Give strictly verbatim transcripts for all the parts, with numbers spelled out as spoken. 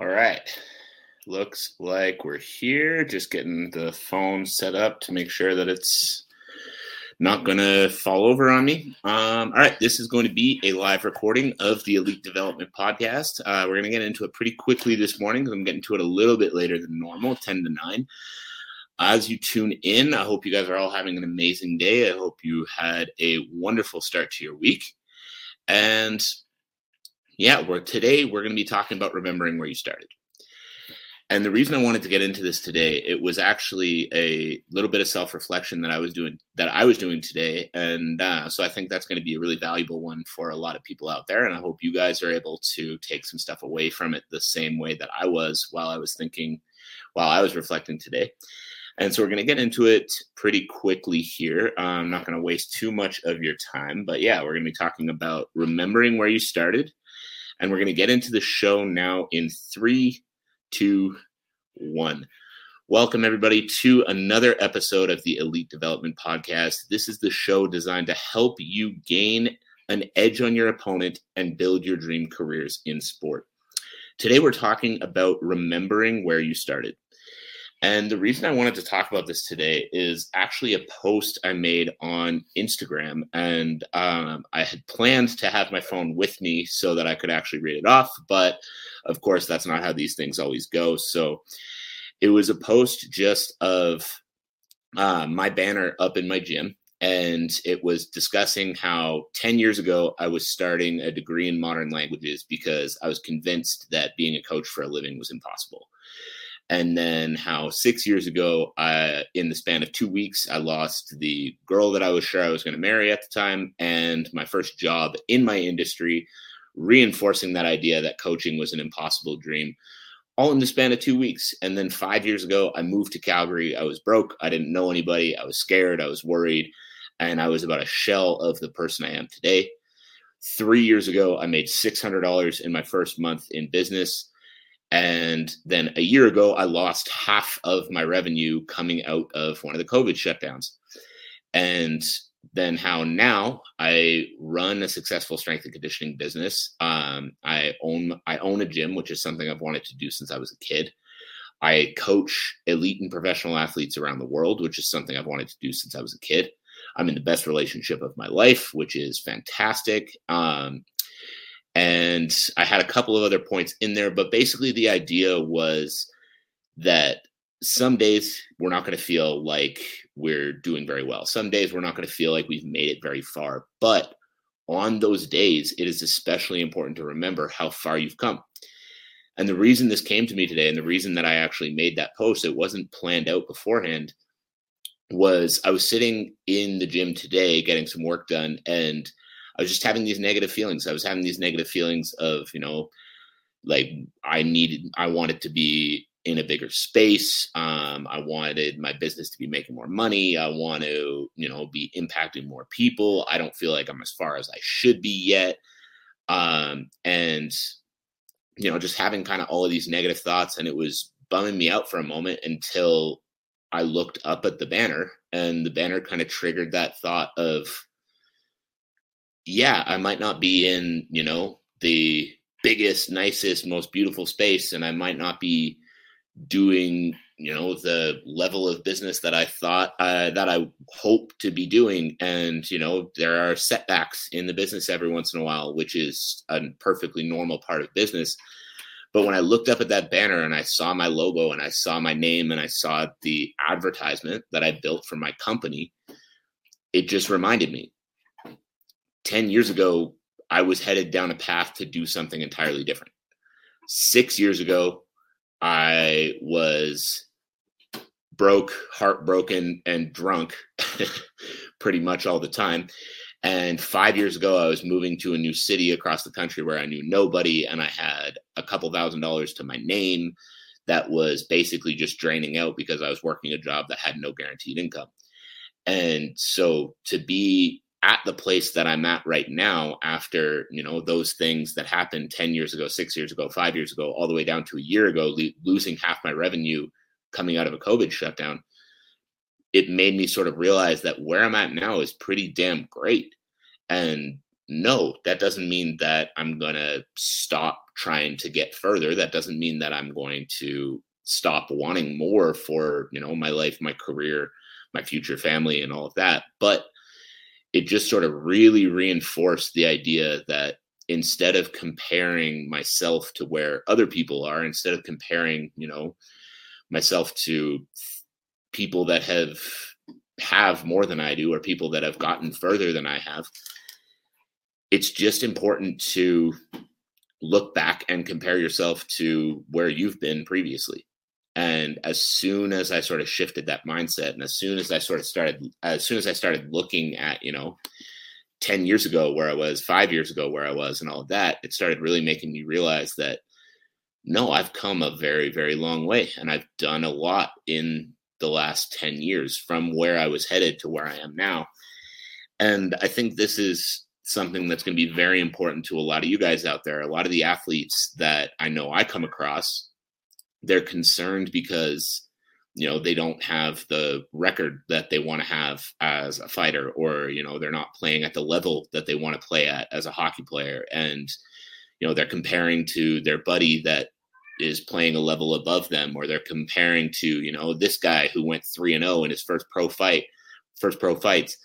All right, looks like we're here. Just getting the phone set up to make sure that it's not going to fall over on me. Um, all right, this is going to be a live recording of the Elite Development Podcast. Uh, we're going to get into it pretty quickly this morning because I'm getting to it a little bit later than normal, ten to nine. As you tune in, I hope you guys are all having an amazing day. I hope you had a wonderful start to your week. And yeah, we're, today we're going to be talking about remembering where you started. And the reason I wanted to get into this today, it was actually a little bit of self-reflection that I was doing that I was doing today. And uh, so I think that's going to be a really valuable one for a lot of people out there. And I hope you guys are able to take some stuff away from it the same way that I was while I was thinking, while I was reflecting today. And so we're going to get into it pretty quickly here. I'm not going to waste too much of your time, but yeah, we're going to be talking about remembering where you started. And we're going to get into the show now in three, two, one. Welcome, everybody, to another episode of the Elite Development Podcast. This is the show designed to help you gain an edge on your opponent and build your dream careers in sport. Today, we're talking about remembering where you started. And the reason I wanted to talk about this today is actually a post I made on Instagram, and um, I had planned to have my phone with me so that I could actually read it off. But of course, that's not how these things always go. So it was a post just of uh, my banner up in my gym. And it was discussing how ten years ago, I was starting a degree in modern languages because I was convinced that being a coach for a living was impossible. And then how six years ago, I, in the span of two weeks, I lost the girl that I was sure I was going to marry at the time and my first job in my industry, reinforcing that idea that coaching was an impossible dream, all in the span of two weeks. And then five years ago, I moved to Calgary. I was broke. I didn't know anybody. I was scared. I was worried. And I was about a shell of the person I am today. Three years ago, I made six hundred dollars in my first month in business. And then a year ago, I lost half of my revenue coming out of one of the COVID shutdowns. And then how now I run a successful strength and conditioning business. Um, I own I own a gym, which is something I've wanted to do since I was a kid. I coach elite and professional athletes around the world, which is something I've wanted to do since I was a kid. I'm in the best relationship of my life, which is fantastic. Um, And I had a couple of other points in there, but basically the idea was that some days we're not going to feel like we're doing very well. Some days we're not going to feel like we've made it very far. But on those days, it is especially important to remember how far you've come. And the reason this came to me today and the reason that I actually made that post, it wasn't planned out beforehand, was I was sitting in the gym today getting some work done, and I was just having these negative feelings. I was having these negative feelings of, you know, like I needed, I wanted to be in a bigger space. Um, I wanted my business to be making more money. I want to, you know, be impacting more people. I don't feel like I'm as far as I should be yet. Um, and, you know, just having kind of all of these negative thoughts, and it was bumming me out for a moment until I looked up at the banner, and the banner kind of triggered that thought of, yeah, I might not be in, you know, the biggest, nicest, most beautiful space, and I might not be doing, you know, the level of business that I thought uh, that I hope to be doing. And, you know, there are setbacks in the business every once in a while, which is a perfectly normal part of business. But when I looked up at that banner and I saw my logo and I saw my name and I saw the advertisement that I built for my company, it just reminded me. ten years ago, I was headed down a path to do something entirely different. Six years ago, I was broke, heartbroken, and drunk pretty much all the time. And five years ago, I was moving to a new city across the country where I knew nobody, and I had a couple thousand dollars to my name that was basically just draining out because I was working a job that had no guaranteed income. And so to be at the place that I'm at right now, after, you know, those things that happened ten years ago, six years ago, five years ago, all the way down to a year ago, lo- losing half my revenue coming out of a COVID shutdown, it made me sort of realize that where I'm at now is pretty damn great. And no, that doesn't mean that I'm going to stop trying to get further. That doesn't mean that I'm going to stop wanting more for, you know, my life, my career, my future family, and all of that. But it just sort of really reinforced the idea that instead of comparing myself to where other people are, instead of comparing, you know, myself to people that have have more than I do, or people that have gotten further than I have, it's just important to look back and compare yourself to where you've been previously. And as soon as I sort of shifted that mindset, and as soon as I sort of started, as soon as I started looking at, you know, ten years ago where I was, five years ago where I was, and all of that, it started really making me realize that, no, I've come a very, very long way. And I've done a lot in the last ten years from where I was headed to where I am now. And I think this is something that's going to be very important to a lot of you guys out there. A lot of the athletes that I know I come across, they're concerned because, you know, they don't have the record that they want to have as a fighter, or, you know, they're not playing at the level that they want to play at as a hockey player. And, you know, they're comparing to their buddy that is playing a level above them, or they're comparing to, you know, this guy who went three and oh in his first pro fight, first pro fights.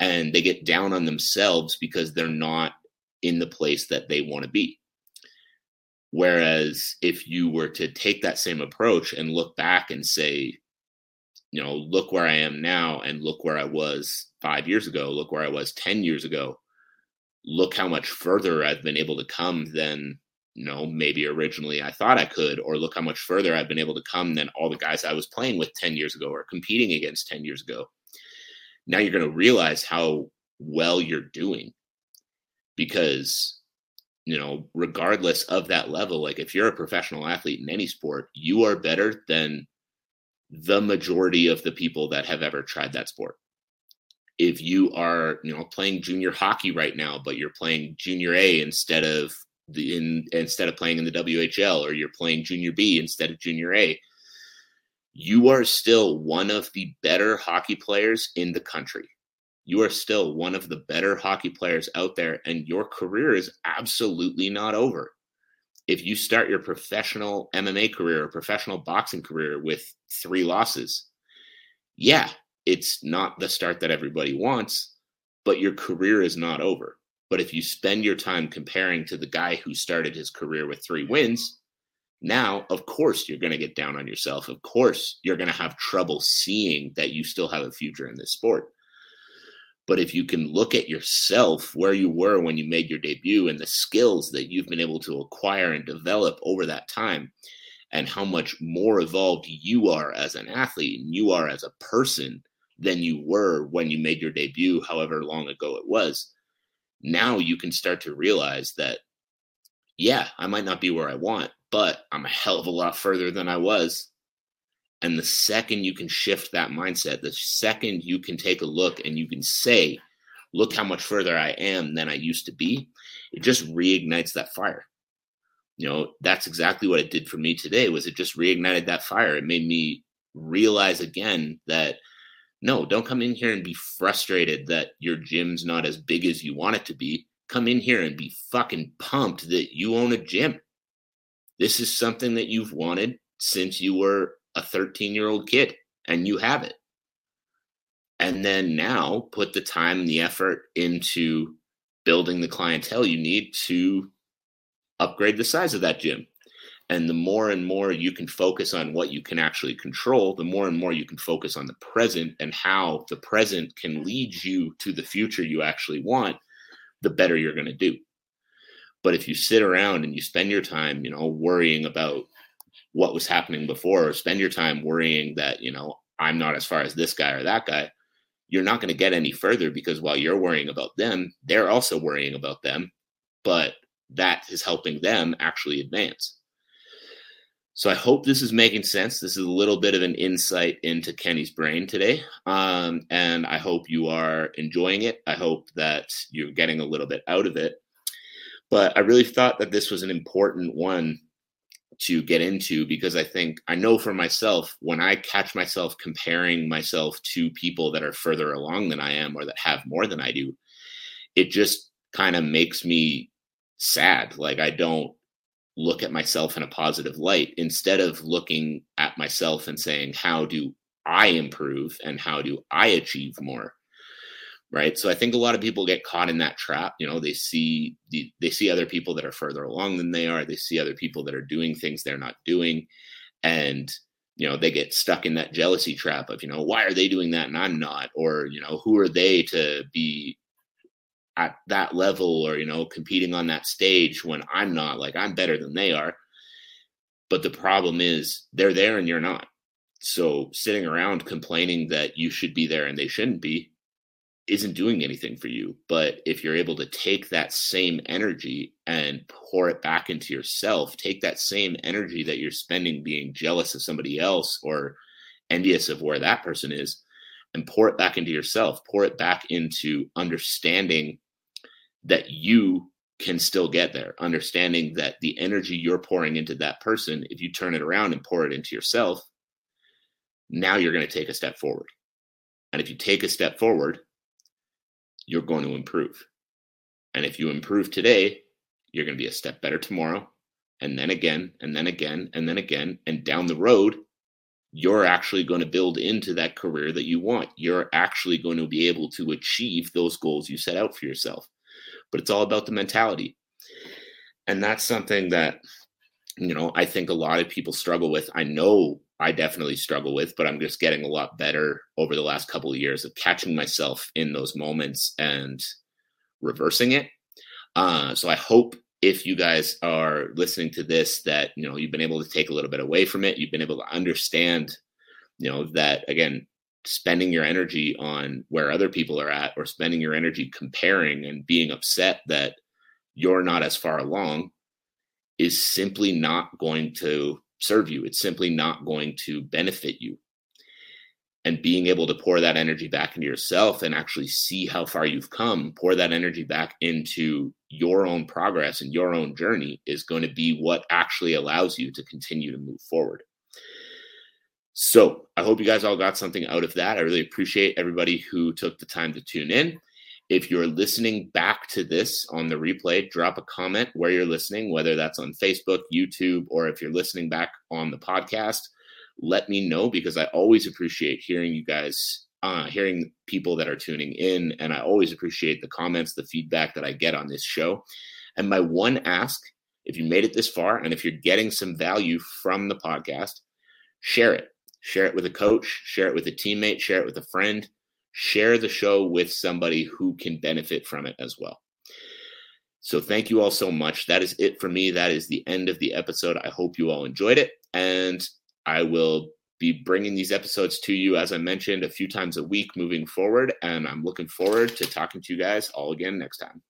And they get down on themselves because they're not in the place that they want to be. Whereas if you were to take that same approach and look back and say, you know, look where I am now, and look where I was five years ago, look where I was ten years ago, look how much further I've been able to come than, you know, maybe originally I thought I could, or look how much further I've been able to come than all the guys I was playing with ten years ago, or competing against ten years ago. Now you're going to realize how well you're doing, because, you know, regardless of that level, like if you're a professional athlete in any sport, you are better than the majority of the people that have ever tried that sport. If you are, you know, playing junior hockey right now, but you're playing junior A instead of the in instead of playing in the W H L, or you're playing junior B instead of junior A, you are still one of the better hockey players in the country. You are still one of the better hockey players out there, and your career is absolutely not over. If you start your professional M M A career or professional boxing career with three losses, yeah, it's not the start that everybody wants, but your career is not over. But if you spend your time comparing to the guy who started his career with three wins, now, of course, you're going to get down on yourself. Of course, you're going to have trouble seeing that you still have a future in this sport. But if you can look at yourself, where you were when you made your debut, and the skills that you've been able to acquire and develop over that time, and how much more evolved you are as an athlete and you are as a person than you were when you made your debut, however long ago it was, now you can start to realize that, yeah, I might not be where I want, but I'm a hell of a lot further than I was. And the second you can shift that mindset, the second you can take a look and you can say, look how much further I am than I used to be, it just reignites that fire. You know, that's exactly what it did for me today, was it just reignited that fire. It made me realize again that, no, don't come in here and be frustrated that your gym's not as big as you want it to be. Come in here and be fucking pumped that you own a gym. This is something that you've wanted since you were a thirteen-year-old kid, and you have it. And then now put the time and the effort into building the clientele you need to upgrade the size of that gym. And the more and more you can focus on what you can actually control, the more and more you can focus on the present and how the present can lead you to the future you actually want, the better you're going to do. But if you sit around and you spend your time, you know, worrying about what was happening before, or spend your time worrying that, you know, I'm not as far as this guy or that guy, you're not going to get any further, because while you're worrying about them, they're also worrying about them, but that is helping them actually advance. So I hope this is making sense. This is a little bit of an insight into Kenny's brain today. Um, and I hope you are enjoying it. I hope that you're getting a little bit out of it. But I really thought that this was an important one to get into, because I think, I know for myself, when I catch myself comparing myself to people that are further along than I am, or that have more than I do, it just kind of makes me sad. Like I don't look at myself in a positive light instead of looking at myself and saying, how do I improve and how do I achieve more? Right. So I think a lot of people get caught in that trap. You know, they see the, they see other people that are further along than they are. They see other people that are doing things they're not doing. And, you know, they get stuck in that jealousy trap of, you know, why are they doing that and I'm not? Or, you know, who are they to be at that level or, you know, competing on that stage when I'm not? Like, I'm better than they are. But the problem is they're there and you're not. So sitting around complaining that you should be there and they shouldn't be isn't doing anything for you. But if you're able to take that same energy and pour it back into yourself, take that same energy that you're spending being jealous of somebody else or envious of where that person is, and pour it back into yourself, pour it back into understanding that you can still get there, understanding that the energy you're pouring into that person, if you turn it around and pour it into yourself, now you're going to take a step forward. And if you take a step forward, you're going to improve. And if you improve today, you're going to be a step better tomorrow. And then again, and then again, and then again, and down the road, you're actually going to build into that career that you want. You're actually going to be able to achieve those goals you set out for yourself. But it's all about the mentality. And that's something that, you know, I think a lot of people struggle with. I know I definitely struggle with, but I'm just getting a lot better over the last couple of years of catching myself in those moments and reversing it. Uh, so I hope if you guys are listening to this, that, you know, you've been able to take a little bit away from it. You've been able to understand, you know, that again, spending your energy on where other people are at or spending your energy comparing and being upset that you're not as far along is simply not going to serve you. It's simply not going to benefit you. And being able to pour that energy back into yourself and actually see how far you've come, pour that energy back into your own progress and your own journey is going to be what actually allows you to continue to move forward. So I hope you guys all got something out of that. I really appreciate everybody who took the time to tune in. If you're listening back to this on the replay, drop a comment where you're listening, whether that's on Facebook, YouTube, or if you're listening back on the podcast, let me know, because I always appreciate hearing you guys, uh, hearing people that are tuning in. And I always appreciate the comments, the feedback that I get on this show. And my one ask, if you made it this far, and if you're getting some value from the podcast, share it. Share it with a coach, share it with a teammate, share it with a friend. Share the show with somebody who can benefit from it as well. So thank you all so much. That is it for me. That is the end of the episode. I hope you all enjoyed it. And I will be bringing these episodes to you, as I mentioned, a few times a week moving forward. And I'm looking forward to talking to you guys all again next time.